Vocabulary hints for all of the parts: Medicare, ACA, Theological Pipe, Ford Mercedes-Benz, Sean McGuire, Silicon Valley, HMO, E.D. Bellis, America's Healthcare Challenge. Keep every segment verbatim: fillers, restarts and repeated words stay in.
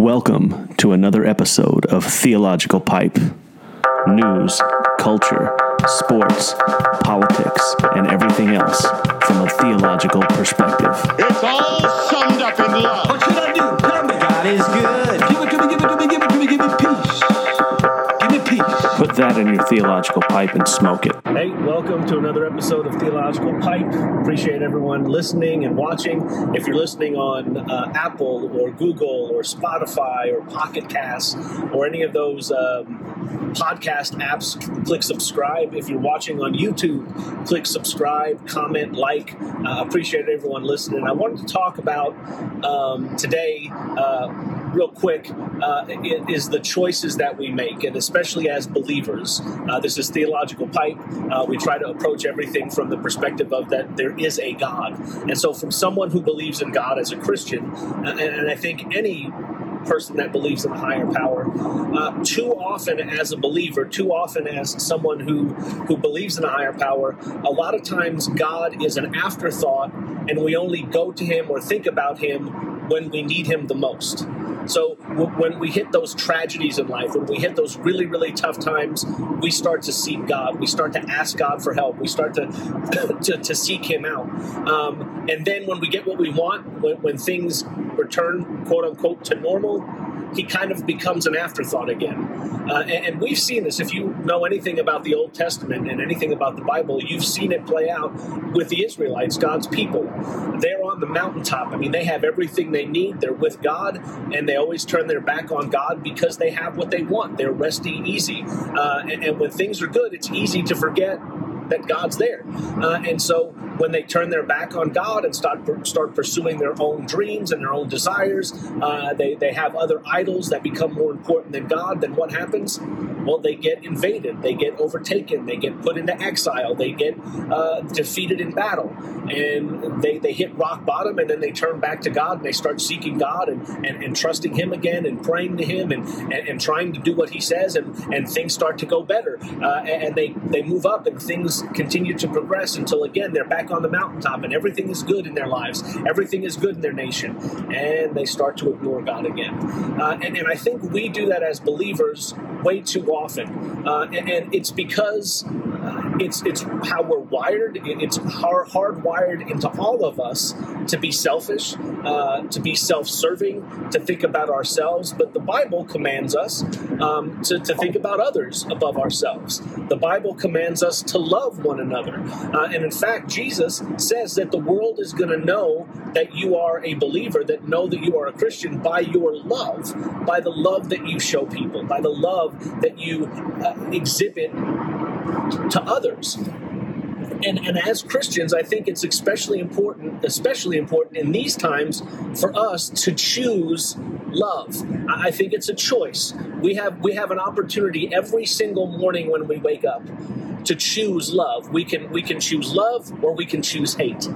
Welcome to another episode of Theological Pipe. News, culture, sports, politics, and everything else from a theological perspective. It's all summed up in love. What should I do? Tell me God is good. Give it to me, give it to me, give it to me, give me peace. Give me peace. Put that in your theological pipe and smoke it. Hey, welcome to another episode of Theological Pipe. Appreciate everyone listening and watching. If you're listening on uh, Apple or Google or Spotify or Pocket Casts or any of those um, podcast apps, click subscribe. If you're watching on YouTube, click subscribe, comment, like. Uh, appreciate everyone listening. I wanted to talk about um, today, uh, real quick, uh, is the choices that we make, and especially as believers. Uh, this is Theological Pipe. Uh, we try to approach everything from the perspective of that there is a God. And so from someone who believes in God as a Christian, and, and I think any person that believes in a higher power, uh, too often as a believer, too often as someone who, who believes in a higher power, a lot of times God is an afterthought, and we only go to him or think about him when we need him the most. So when we hit those tragedies in life, when we hit those really, really tough times, we start to seek God. We start to ask God for help. We start to to, to seek him out. Um, and then when we get what we want, when, when things return, quote unquote, to normal, he kind of becomes an afterthought again. Uh, and, and we've seen this. If you know anything about the Old Testament and anything about the Bible, you've seen it play out with the Israelites, God's people. They're on the mountaintop. I mean, they have everything they need. They're with God, and they always turn their back on God because they have what they want. They're resting easy. Uh, and, and when things are good, it's easy to forget that God's there. Uh, and so when they turn their back on God and start start pursuing their own dreams and their own desires, uh, they, they have other idols that become more important than God, then what happens? Well, they get invaded, they get overtaken, they get put into exile, they get uh, defeated in battle, and they, they hit rock bottom, and then they turn back to God, and they start seeking God and, and, and trusting him again and praying to him and, and, and trying to do what he says, and, and things start to go better, uh, and they, they move up, and things continue to progress until, again, they're back on the mountaintop, and everything is good in their lives, everything is good in their nation, and they start to ignore God again. Uh, and, and I think we do that as believers way too often, uh, and, and it's because uh, it's it's how we're wired. It's hard, hardwired into all of us to be selfish, uh, to be self-serving, to think about ourselves. But the Bible commands us um, to, to think about others above ourselves. The Bible commands us to love one another, uh, and in fact, Jesus says that the world is going to know that you are a believer, that know that you are a Christian by your love, by the love that you show people, by the love that you uh, exhibit to others. And, and as Christians, I think it's especially important, especially important in these times for us to choose love. I think it's a choice. We have we have an opportunity every single morning when we wake up to choose love. We can we can choose love or we can choose hate.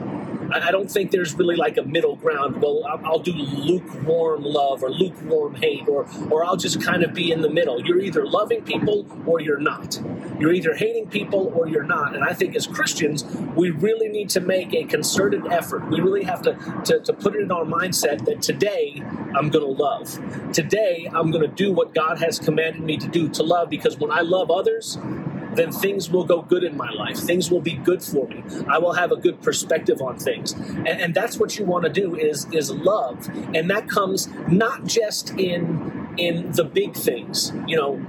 I don't think there's really like a middle ground. Well, I'll do lukewarm love or lukewarm hate, or or I'll just kind of be in the middle. You're either loving people or you're not. You're either hating people or you're not. And I think as Christians, we really need to make a concerted effort. We really have to, to, to put it in our mindset that today I'm going to love. Today I'm going to do what God has commanded me to do, to love, because when I love others, then things will go good in my life. Things will be good for me. I will have a good perspective on things. And, and that's what you want to do is, is love. And that comes not just in, in the big things, you know,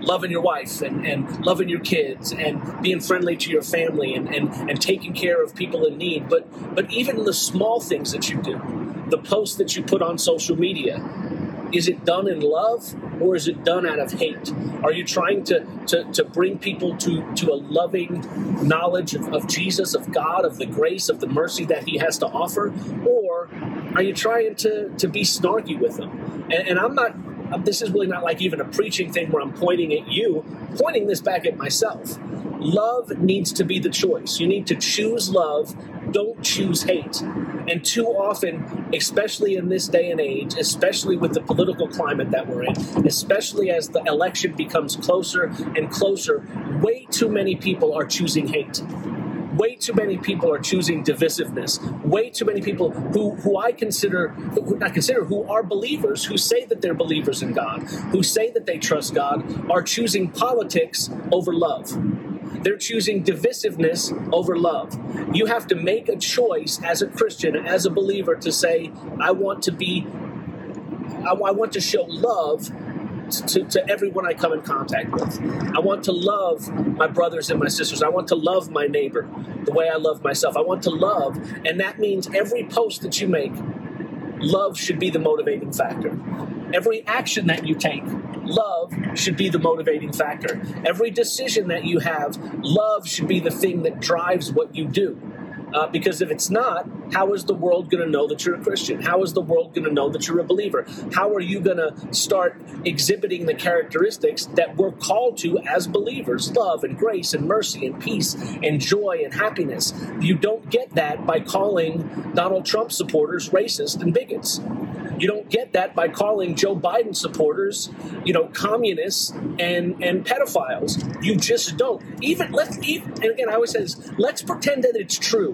loving your wife and, and loving your kids and being friendly to your family and, and, and taking care of people in need, but, but even the small things that you do, the posts that you put on social media. Is it done in love or is it done out of hate? Are you trying to, to, to bring people to, to a loving knowledge of, of Jesus, of God, of the grace, of the mercy that he has to offer? Or are you trying to, to be snarky with them? And, and I'm not... This is really not like even a preaching thing where I'm pointing at you, pointing this back at myself. Love needs to be the choice. You need to choose love. Don't choose hate. And too often, especially in this day and age, especially with the political climate that we're in, especially as the election becomes closer and closer, way too many people are choosing hate. Way too many people are choosing divisiveness. Way too many people who, who I consider, who not consider, who are believers, who say that they're believers in God, who say that they trust God, are choosing politics over love. They're choosing divisiveness over love. You have to make a choice as a Christian, as a believer, to say, I want to be, I, I want to show love To, to everyone I come in contact with. I want to love my brothers and my sisters. I want to love my neighbor the way I love myself. I want to love, and that means every post that you make, love should be the motivating factor. Every action that you take, love should be the motivating factor. Every decision that you have, love should be the thing that drives what you do. Uh, because if it's not, how is the world going to know that you're a Christian? How is the world going to know that you're a believer? How are you going to start exhibiting the characteristics that we're called to as believers? Love and grace and mercy and peace and joy and happiness. You don't get that by calling Donald Trump supporters racist and bigots. You don't get that by calling Joe Biden supporters, you know, communists and, and pedophiles. You just don't. Even let's even, and again, I always say this, let's pretend that it's true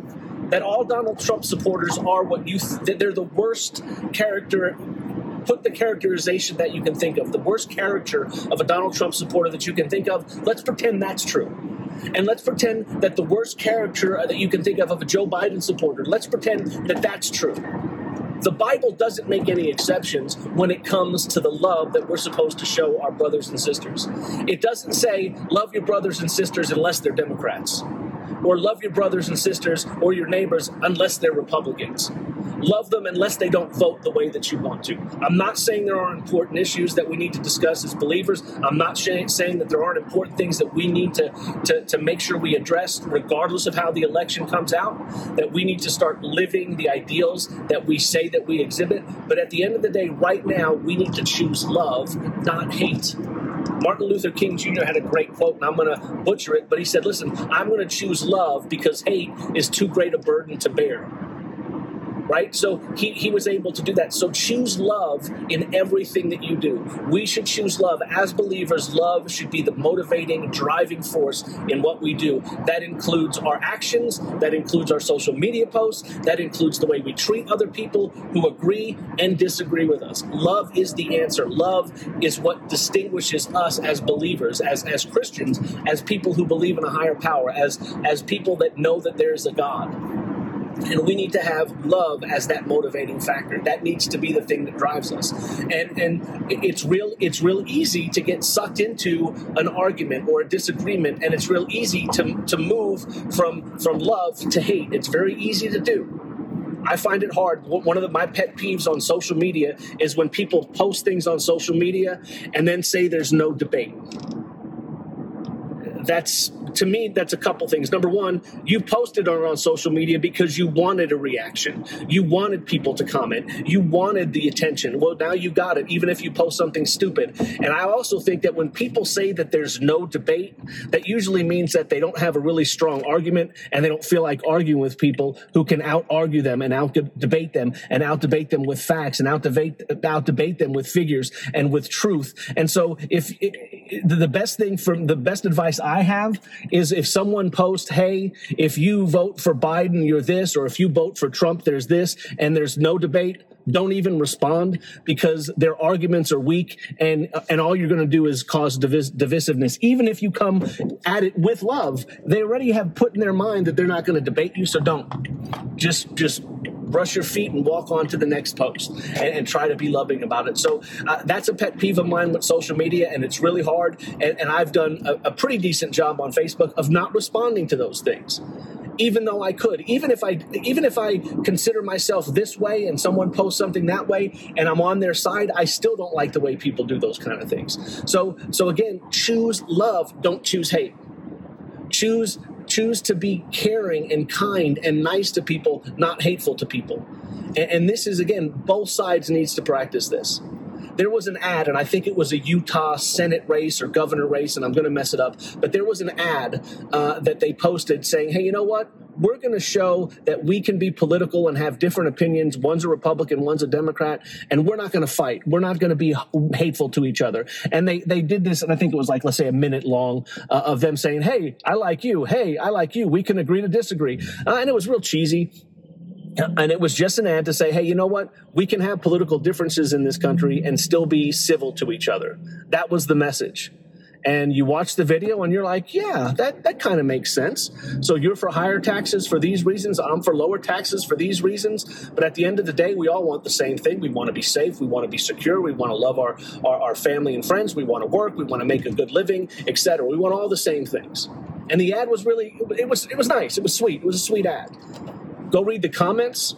that all Donald Trump supporters are what you th- that they're the worst character. Put the characterization that you can think of, the worst character of a Donald Trump supporter that you can think of. Let's pretend that's true. And let's pretend that the worst character that you can think of of a Joe Biden supporter, let's pretend that that's true. The Bible doesn't make any exceptions when it comes to the love that we're supposed to show our brothers and sisters. It doesn't say, love your brothers and sisters unless they're Democrats, or love your brothers and sisters or your neighbors unless they're Republicans. Love them unless they don't vote the way that you want to. I'm not saying there aren't important issues that we need to discuss as believers. I'm not sh- saying that there aren't important things that we need to, to, to make sure we address, regardless of how the election comes out, that we need to start living the ideals that we say that we exhibit. But at the end of the day, right now, we need to choose love, not hate. Martin Luther King Junior had a great quote, and I'm going to butcher it, but he said, listen, I'm going to choose love because hate is too great a burden to bear. Right? So he, he was able to do that. So choose love in everything that you do. We should choose love. As believers, love should be the motivating, driving force in what we do. That includes our actions. That includes our social media posts. That includes the way we treat other people who agree and disagree with us. Love is the answer. Love is what distinguishes us as believers, as, as Christians, as people who believe in a higher power, as, as people that know that there is a God. And we need to have love as that motivating factor. That needs to be the thing that drives us. And and it's real it's real easy to get sucked into an argument or a disagreement, and it's real easy to to move from from love to hate. It's very easy to do. I find it hard. One of the, my pet peeves on social media is when people post things on social media and then say there's no debate. That's, to me, that's a couple things. Number one, you posted on, on social media because you wanted a reaction. You wanted people to comment. You wanted the attention. Well, now you got it, even if you post something stupid. And I also think that when people say that there's no debate, that usually means that they don't have a really strong argument and they don't feel like arguing with people who can out-argue them and out-debate them and out-debate them with facts and out-debate, out-debate them with figures and with truth. And so if it, the best thing from the best advice I I have is if someone posts, hey, if you vote for Biden, you're this, or if you vote for Trump, there's this, and there's no debate, don't even respond because their arguments are weak and and all you're going to do is cause divis- divisiveness. Even if you come at it with love, they already have put in their mind that they're not going to debate you, so don't. Just, just brush your feet and walk on to the next post and, and try to be loving about it. So uh, that's a pet peeve of mine with social media, and it's really hard, and, and I've done a, a pretty decent job on Facebook of not responding to those things. Even though I could, even if I, even if I consider myself this way and someone posts something that way and I'm on their side, I still don't like the way people do those kind of things. So, so again, choose love. Don't choose hate. Choose, choose to be caring and kind and nice to people, not hateful to people. And, and this is, again, both sides needs to practice this. There was an ad, and I think it was a Utah Senate race or governor race, and I'm going to mess it up, but there was an ad uh, that they posted saying, hey, you know what? We're going to show that we can be political and have different opinions. One's a Republican, one's a Democrat, and we're not going to fight. We're not going to be hateful to each other. And they, they did this, and I think it was like, let's say, a minute long uh, of them saying, hey, I like you. Hey, I like you. We can agree to disagree. Uh, and it was real cheesy. And it was just an ad to say, hey, you know what? We can have political differences in this country and still be civil to each other. That was the message. And you watch the video and you're like, yeah, that, that kind of makes sense. So you're for higher taxes for these reasons. I'm for lower taxes for these reasons. But at the end of the day, we all want the same thing. We want to be safe. We want to be secure. We want to love our, our, our family and friends. We want to work. We want to make a good living, et cetera. We want all the same things. And the ad was really, it was, it was nice. It was sweet. It was a sweet ad. Go read the comments,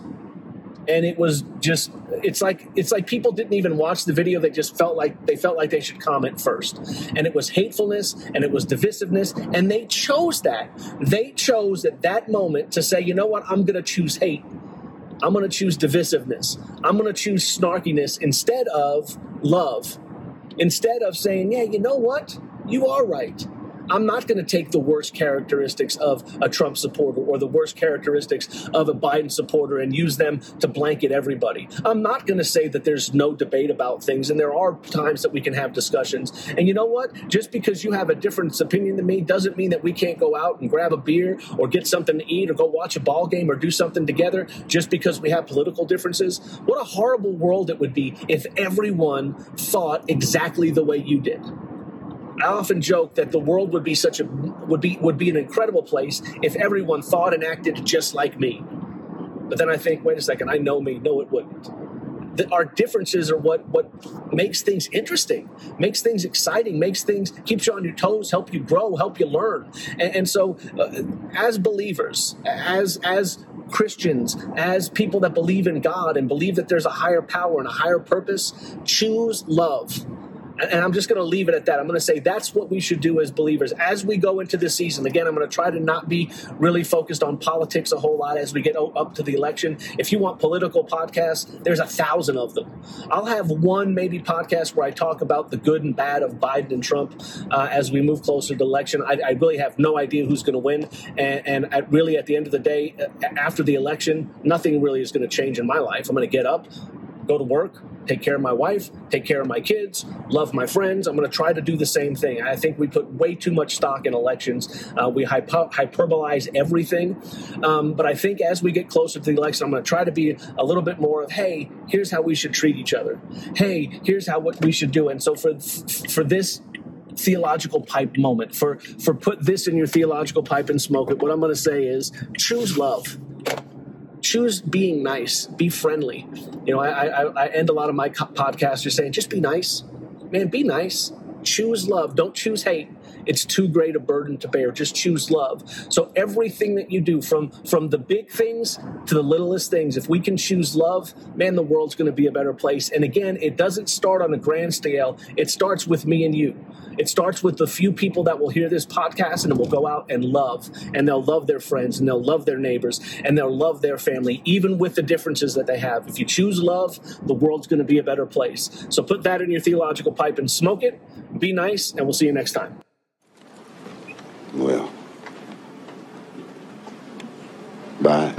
and it was just it's like it's like people didn't even watch the video. They just felt like they felt like they should comment first. And it was hatefulness, and it was divisiveness, and they chose that. They chose at that moment to say, you know what, I'm going to choose hate. I'm going to choose divisiveness. I'm going to choose snarkiness instead of love, instead of saying, yeah, you know what, you are right. I'm not going to take the worst characteristics of a Trump supporter or the worst characteristics of a Biden supporter and use them to blanket everybody. I'm not going to say that there's no debate about things, and there are times that we can have discussions. And you know what? Just because you have a different opinion than me doesn't mean that we can't go out and grab a beer or get something to eat or go watch a ball game or do something together just because we have political differences. What a horrible world it would be if everyone thought exactly the way you did. I often joke that the world would be such a would be would be an incredible place if everyone thought and acted just like me. But then I think, wait a second, I know me. No, it wouldn't. That our differences are what what makes things interesting, makes things exciting, makes things keeps you on your toes, help you grow, help you learn. And, and so, uh, as believers, as as Christians, as people that believe in God and believe that there's a higher power and a higher purpose, choose love. And I'm just going to leave it at that. I'm going to say that's what we should do as believers. As we go into this season, again, I'm going to try to not be really focused on politics a whole lot as we get up to the election. If you want political podcasts, there's a thousand of them. I'll have one maybe podcast where I talk about the good and bad of Biden and Trump uh, as we move closer to the election. I, I really have no idea who's going to win. And, and at really, at the end of the day, after the election, nothing really is going to change in my life. I'm going to get up, go to work, take care of my wife, take care of my kids, love my friends. I'm going to try to do the same thing. I think we put way too much stock in elections. Uh, we hypo- hyperbolize everything. Um, but I think as we get closer to the election, I'm going to try to be a little bit more of, hey, here's how we should treat each other. Hey, here's how what we should do. And so for for this theological pipe moment, for, for put this in your theological pipe and smoke it, what I'm going to say is choose love. Choose being nice. Be friendly. You know, I, I, I end a lot of my co- podcasts just saying, just be nice. Man, be nice. Choose love. Don't choose hate. It's too great a burden to bear. Just choose love. So everything that you do, from, from the big things to the littlest things, if we can choose love, man, the world's going to be a better place. And again, it doesn't start on a grand scale. It starts with me and you. It starts with the few people that will hear this podcast and will go out and love, and they'll love their friends, and they'll love their neighbors, and they'll love their family, even with the differences that they have. If you choose love, the world's going to be a better place. So put that in your theological pipe and smoke it. Be nice, and we'll see you next time. Well, bye.